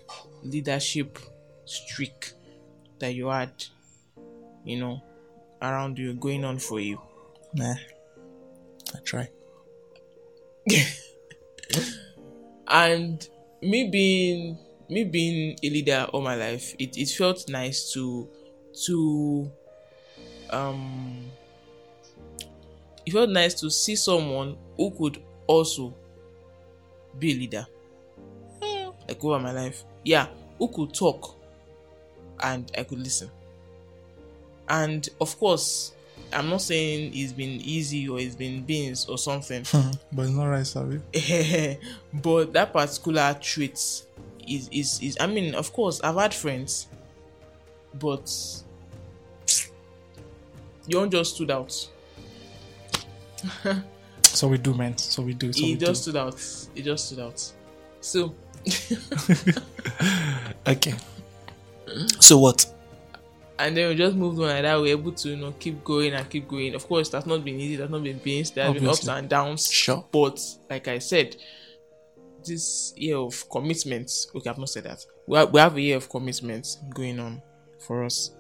leadership streak that you had. Around you, going on for you. Nah, I try. And me being a leader all my life, it felt nice to see someone who could also be a leader. Like over my life, who could talk, and I could listen. And of course, I'm not saying it's been easy or it's been beans or something. But it's not right, Sabi. But that particular trait is of course, I've had friends, but you don't just stood out. So we do, man. Stood out. It just stood out. So. Okay. So what? And then we just moved on like that. We were able to, keep going. Of course, that's not been easy. That's not been pains. There have been ups and downs. Sure. But like I said, this year of commitments. Okay, I've not said that. We have a year of commitments going on for us.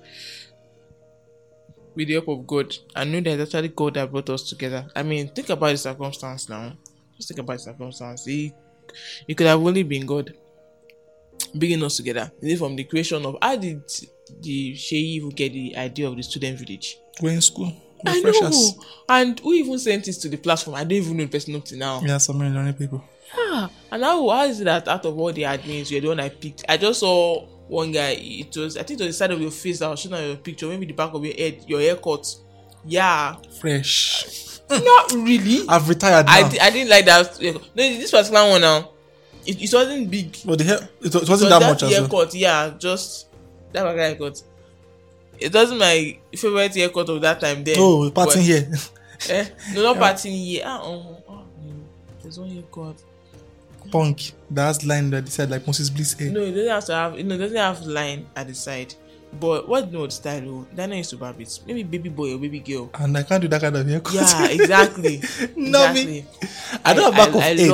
With the help of God, I know that it's actually God that brought us together. Think about the circumstance now. Just think about the circumstance. It could have only been God bringing us together. From the creation of, how did the Sheyi even get the idea of the student village? We're in school. I know. And who even sent this to the platform? I don't even know the person up to now. Yeah, so many learning people. Yeah. And how is it that out of all the admins, you're the one I picked? I just saw one guy. I think it was the side of your face that was showing on your picture, maybe the back of your head, your haircut. Yeah. Fresh. Not really. I've retired now. I didn't like that. No, this particular one now. It wasn't big. But the hair, it wasn't that much as well. Yeah, just... That was my haircut. It wasn't my favorite haircut of that time then. Oh, parting here. Not parting here. There's one haircut. Punk. That's line that they said like Moses Bliss hair. No, it doesn't have to have. It doesn't have line at the side. But what style? Dana used to barb it. Maybe baby boy or baby girl. And I can't do that kind of haircut. Yeah, exactly. No, exactly. I don't have back of head. I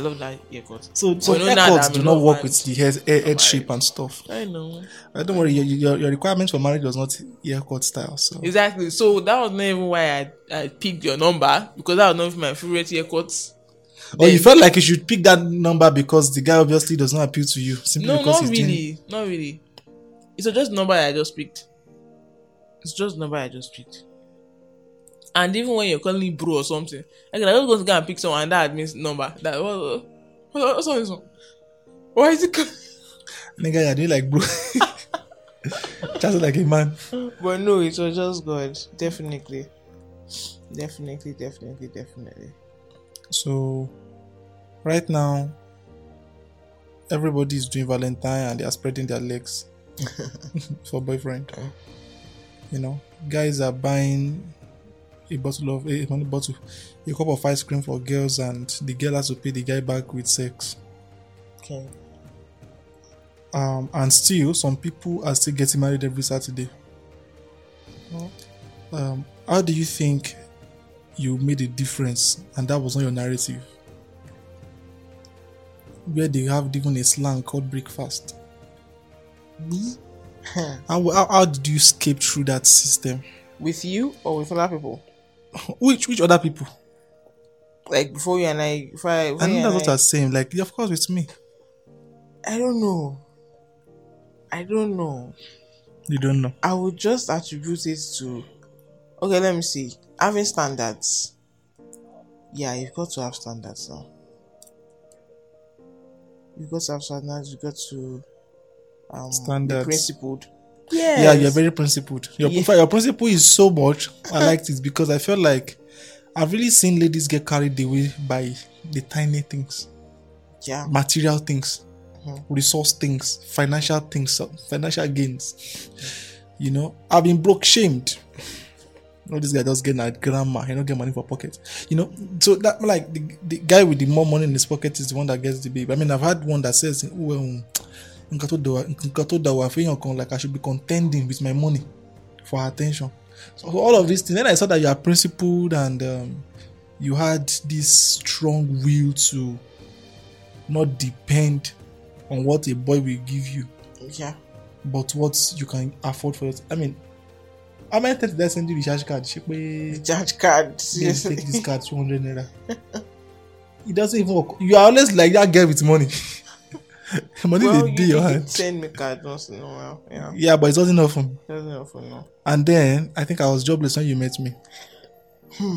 love that haircut. So haircuts do not work with the head shape and stuff. I know. Don't worry. Your requirement for marriage was not haircut style. So exactly. So that was not even why I picked your number, because that was not my favorite haircuts. Or you felt like you should pick that number because the guy obviously does not appeal to you. Not really. It's just number I just picked. And even when you're calling me bro or something, I just go to go and pick someone and that means number. That what? Why is it? Nigga, I do like bro. Just like a man. But no, it was just God. Definitely. So, right now, everybody's doing Valentine and they are spreading their legs. For boyfriend, guys are buying a cup of ice cream for girls, and the girl has to pay the guy back with sex. Okay. And still, some people are still getting married every Saturday. How do you think you made a difference and that was not your narrative? Where they have even a slang called breakfast. Me? How did you escape through that system? With you or with other people? Which other people? Like before you and I... I think that's what I'm saying. Like, of course with me. I don't know. You don't know? I would just attribute it to... Okay, let me see. Having standards. Yeah, you've got to have standards now. You've got to have standards. You've got to... Standards. Be principled. Yes. Yeah, you're very principled. Your principle is so much. I liked it because I felt like I've really seen ladies get carried away by the tiny things. Yeah. Material things. Mm-hmm. Resource things. Financial things. Financial gains. You know, I've been broke shamed. You know, this guy just getting a grandma. He don't get money for pocket. You know, so that like the guy with the more money in his pocket is the one that gets the baby. I mean, I've had one that says, like I should be contending with my money for her attention. So all of these things. Then I saw that you are principled and you had this strong will to not depend on what a boy will give you. Yeah. But what you can afford for it. I mean, how many times did I send you the charge card? The charge card. Yes. Take this card, 200 naira. It doesn't even work. You are always like that girl with money. Money well, they you did send me card once in a while. Yeah, but it wasn't enough for me. It wasn't enough for no. And then I think I was jobless when you met me.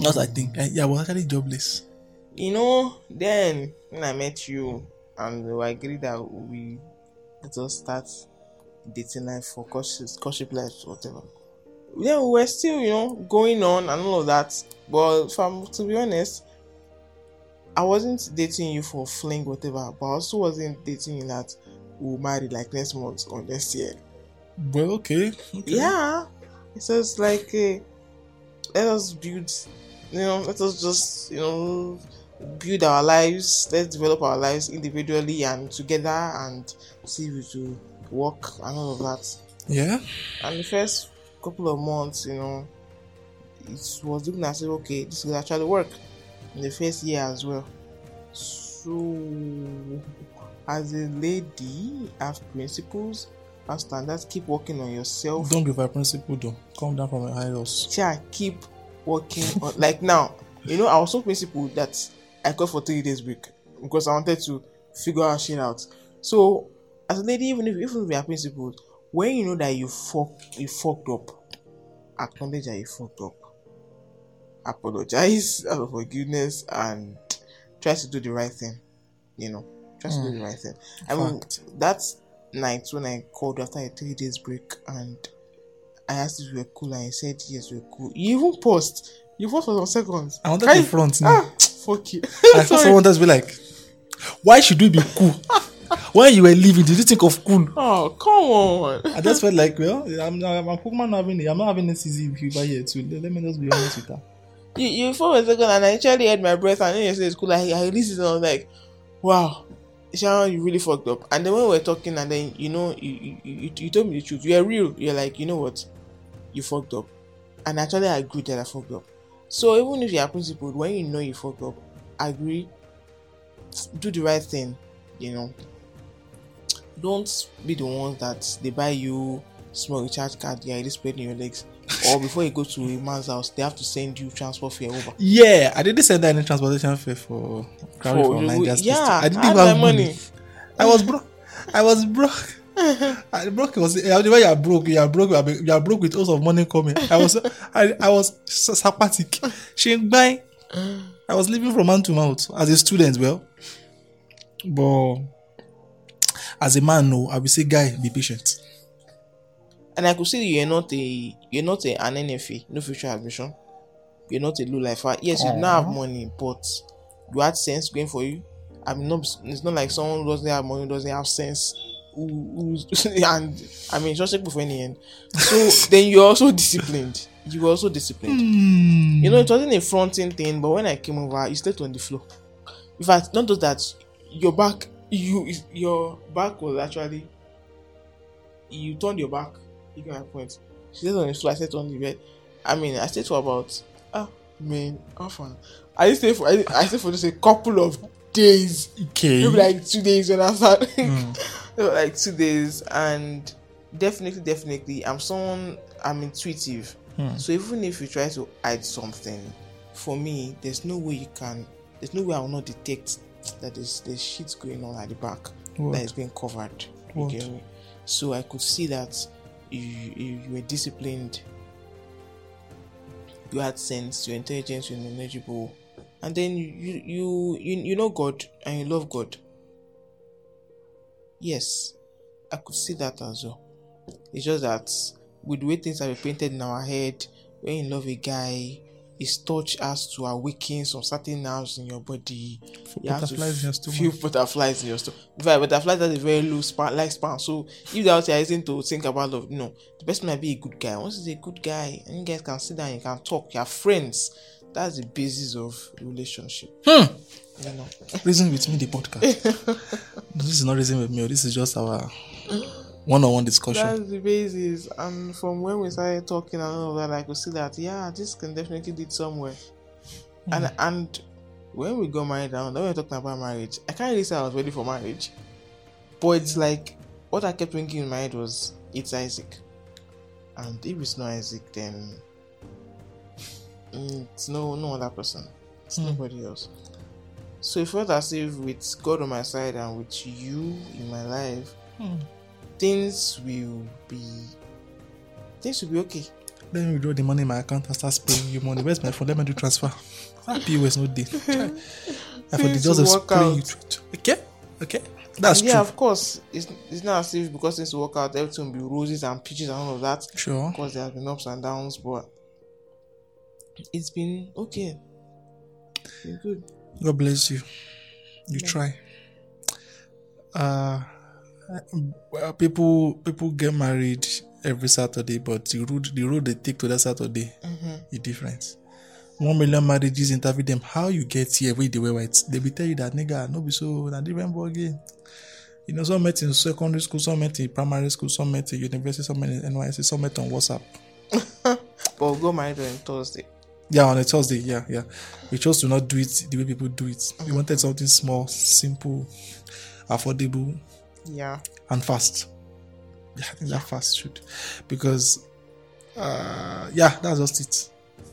That's I think. I was actually jobless. You know, then when I met you and I agreed that we just start dating life for courtship life or whatever. Yeah, we were still, you know, going on and all of that. But to be honest, I wasn't dating you for fling, whatever, but I also wasn't dating you that we'll marry like next month or next year. Well, okay. Yeah. It's just like, let us build, you know, let us just, you know, build our lives, let's develop our lives individually and together and see if we do work and all of that. Yeah. And the first couple of months, you know, it was looking as if, okay, this will actually work. In the first year as well. So, as a lady, have principles, have standards, keep working on yourself. Don't give a principle though. Come down from a high horse. Yeah, keep working on. Like now, you know, I was so principled that I got for 3 days break because I wanted to figure out shit out. So, as a lady, even if we are principled, when you know that you fucked up, acknowledge that you fucked up. Apologize out of forgiveness and try to do the right thing. You know, try to do the right thing. I mean, that night when I called after a 3 days break and I asked if we were cool and I said yes, we were cool. You even paused. You paused for some seconds. I wanted to front now. Fuck you. I thought someone else be like, why should we be cool? When you were leaving, did you think of cool? Oh, come on. I just felt like, well, I'm not having a CZ fever here too. Let me just be honest with her. You for a second and I actually had my breath and then you said it's cool. I released it and I was like, wow, Sharon, you really fucked up. And then when we were talking and then, you know, you told me the truth. You're real. You're like, you know what? You fucked up. And actually I agreed that I fucked up. So even if you are principled, when you know you fucked up, agree, do the right thing, you know. Don't be the ones that they buy you small charge card, yeah, it's spreading your legs. Or before you go to a man's house, they have to send you transport fare over. Yeah, I didn't send that any transportation fare for Niger State. Yeah, I didn't have my money. I was broke. I broke. It was whenever you are broke with lots of money coming. I was sarcastic. I was living from hand to mouth as a student, well, but as a man, no, I will say, guy, be patient. And I could see you're not an NFA, no future admission. You're not a low lifer. Yes, you do not have money, but you had sense going for you. I mean, it's not like someone who doesn't have money, doesn't have sense. And I mean, just check before any end. So then you're also disciplined. You were also disciplined. Mm. You know, it wasn't a fronting thing, but when I came over, you slept on the floor. In fact, not just that, your back was actually you turned your back. You got my point. She said on the floor, I said on the bed. I mean, I stayed for about I stayed for just a couple of days. Okay. Maybe like 2 days when I started. Like 2 days, and definitely I'm someone, I'm intuitive. So even if you try to hide something, for me, there's no way I will not detect that there's shit going on at the back. What? That is being covered. What? Okay. So I could see that you were disciplined, you had sense, your intelligence, you're knowledgeable, and then you know God and you love God. Yes, I could see that as well. It's just that with the way things have been painted in our head, when you love a guy, his touch has to awaken some certain nerves in your body. You have to feel butterflies in your stomach. In fact, butterflies has a very low lifespan. So if the outside isn't to think about love, no, the person might be a good guy. Once he's a good guy, and you guys can sit down, you can talk, you're friends. That's the basis of relationship. You know. Reason with me, the podcast. This is not reason with me. This is just our one-on-one discussion. That's the basis. And from when we started talking and all that, I could see that, yeah, this can definitely lead somewhere. And when we got married, and when we were talking about marriage, I can't really say I was ready for marriage. But it's like, what I kept thinking in my head was, it's Isaac. And if it's not Isaac, then it's no other person. It's nobody else. So it felt as if with God on my side and with you in my life, things will be okay. Let me withdraw the money in my account and start paying you money. Where's my phone? Let me do transfer. POS no day. I forgot just paying you. Okay. That's true. Yeah, of course. It's not as if because things work out, everything will be roses and peaches and all of that. Sure. Of course, there have been ups and downs, but it's been okay. It's been good. God bless you. You try. People get married every Saturday, but the road they take to that Saturday is different. 1 million marriages, interview them. How you get here? Where they were white? They will tell you that nigga, no be so. That different ball game. You know, some met in secondary school, some met in primary school, some met in university, some met in NYC, some met on WhatsApp. But we go married on Thursday. Yeah, on a Thursday, yeah. We chose to not do it the way people do it. We wanted something small, simple, affordable, and fast. Yeah, I think that fast should, because, that's just it.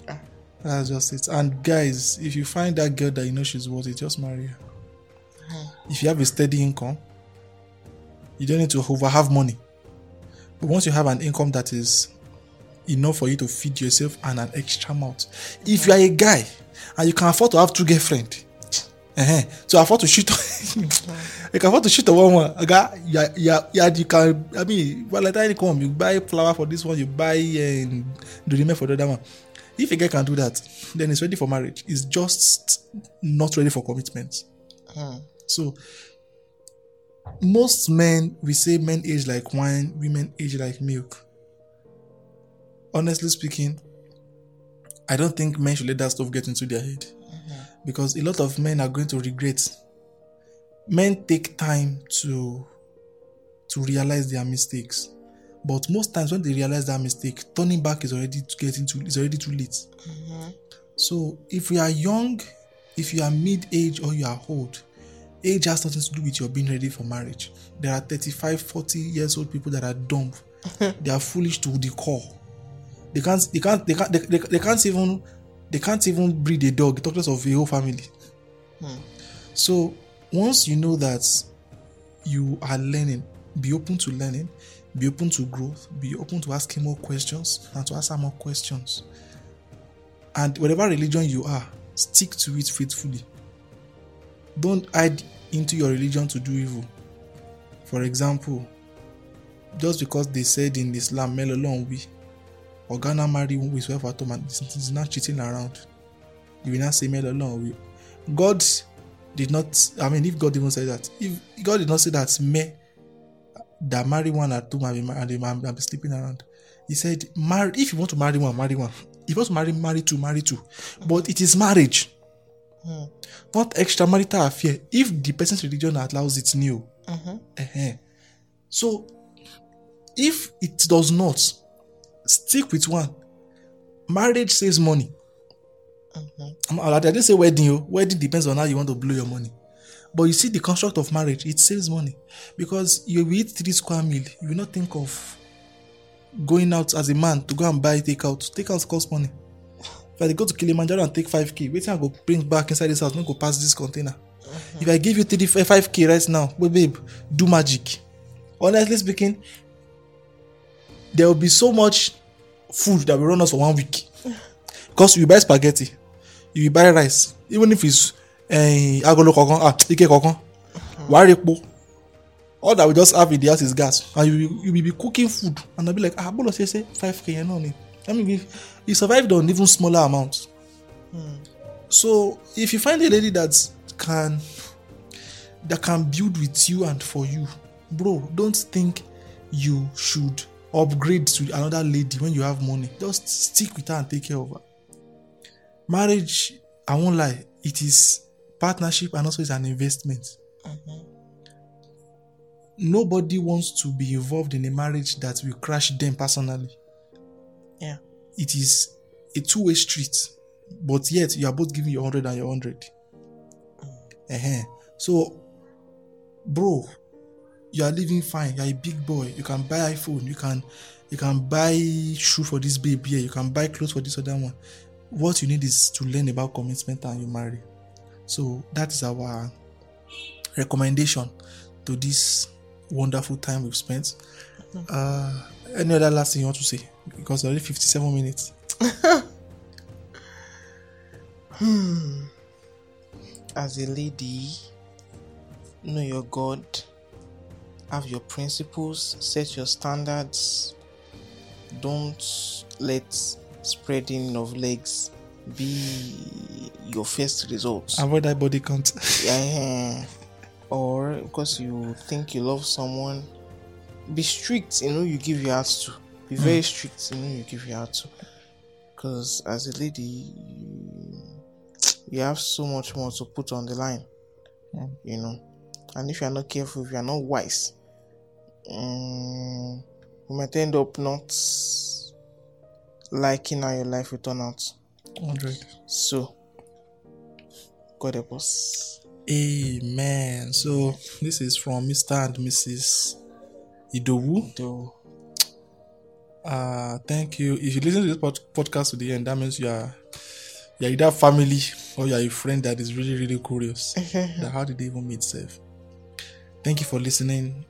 Yeah. That's just it. And guys, if you find that girl that you know she's worth it, just marry her. If you have a steady income, you don't need to have money. But once you have an income that is enough for you to feed yourself and an extra amount. If you are a guy and you can afford to have two girlfriends, so afford to shoot, you can afford to shoot a woman. Okay, you can. I mean, by the time you come, you buy flower for this one, you buy and do for the other one. If a guy can do that, then it's ready for marriage. It's just not ready for commitment. So most men, we say men age like wine, women age like milk. Honestly speaking, I don't think men should let that stuff get into their head. Because a lot of men are going to regret. Men take time to realize their mistakes. But most times when they realize that mistake, turning back is already too late. So if you are young, if you are mid-age or you are old, age has nothing to do with your being ready for marriage. There are 35, 40 years old people that are dumb. They are foolish to the core. They can't even breed a dog, talk less of a whole family. So once you know that you are learning, be open to learning, be open to growth, be open to asking more questions and to answer more questions. And whatever religion you are, stick to it faithfully. Don't hide into your religion to do evil. For example, just because they said in Islam, Mel alone we or Ghana marry who is well for Tom and is not cheating around. You will not say male alone. God did not, I mean, if God even said that, if God did not say that me that marry one at two and be sleeping around. He said, marry, if you want to marry one, marry one. If you want to marry two. But it is marriage. Not extramarital affair. If the person's religion allows it, new. So If it does not, stick with one. Marriage saves money. Mm-hmm. I didn't say wedding. Wedding depends on how you want to blow your money. But you see the construct of marriage, it saves money. Because you eat 3 square meal, you will not think of going out as a man to go and buy takeout. Takeout costs money. If I go to Kilimanjaro and take 5K, wait till I go bring back inside this house, don't go past this container. Mm-hmm. If I give you 5K right now, babe, do magic. Honestly speaking, there will be so much food that will run us for 1 week. Because you buy spaghetti, you buy rice, even if it's all that we just have in the house is gas, and you will be cooking food, and I'll be like, 5K, you know me. I mean, you survived on even smaller amounts. So if you find a lady that can build with you and for you, bro, don't think you should upgrade to another lady when you have money. Just stick with her and take care of her. Marriage, I won't lie, it is partnership and also it's an investment. Mm-hmm. Nobody wants to be involved in a marriage that will crash them personally. Yeah. It is a two-way street, but yet you are both giving your 100 and your 100. So, bro, you are living fine. You are a big boy. You can buy iPhone. You can buy shoe for this babe here. You can buy clothes for this other one. What you need is to learn about commitment and you marry. So that is our recommendation to this wonderful time we've spent. Any other last thing you want to say? Because there are only 57 minutes. As a lady, know your God, have your principles, set your standards. Don't let spreading of legs be your first result. Avoid that body count. Yeah. Or because you think you love someone, be strict in who you give your heart to. Be very strict in who you give your heart to. Because as a lady, you have so much more to put on the line. Yeah. You know. And if you are not careful, if you are not wise, you might end up not liking how your life will turn out. 100. So, God help us. Amen. So, this is from Mr. and Mrs. Idowu. Thank you. If you listen to this podcast to the end, that means you are either family or you are a friend that is really, really curious. That how did they even meet self? Thank you for listening.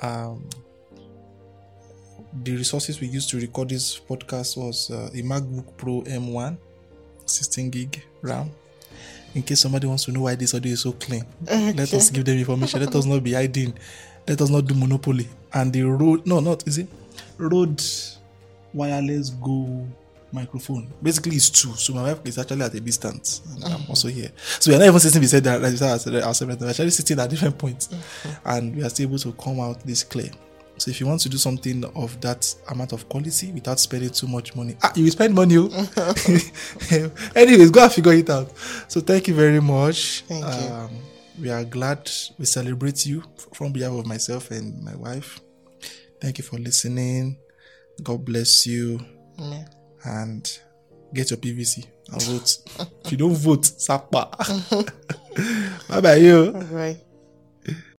The resources we used to record this podcast was a MacBook Pro M1, 16 gig RAM. In case somebody wants to know why this audio is so clean, let us give them information. Let us not be hiding. Let us not do monopoly. And the Rode Wireless Go microphone. Basically, it's 2. So my wife is actually at a distance. And I'm also here. So we are not even sitting beside that. We're actually sitting at different points. And we are still able to come out this clear. So if you want to do something of that amount of quality without spending too much money, you will spend money. Anyways, go and figure it out. So thank you very much. Thank you. We are glad. We celebrate you from behalf of myself and my wife. Thank you for listening. God bless you. Yeah. And get your PVC and vote. If you don't vote, Sapa. Bye-bye. Bye-bye.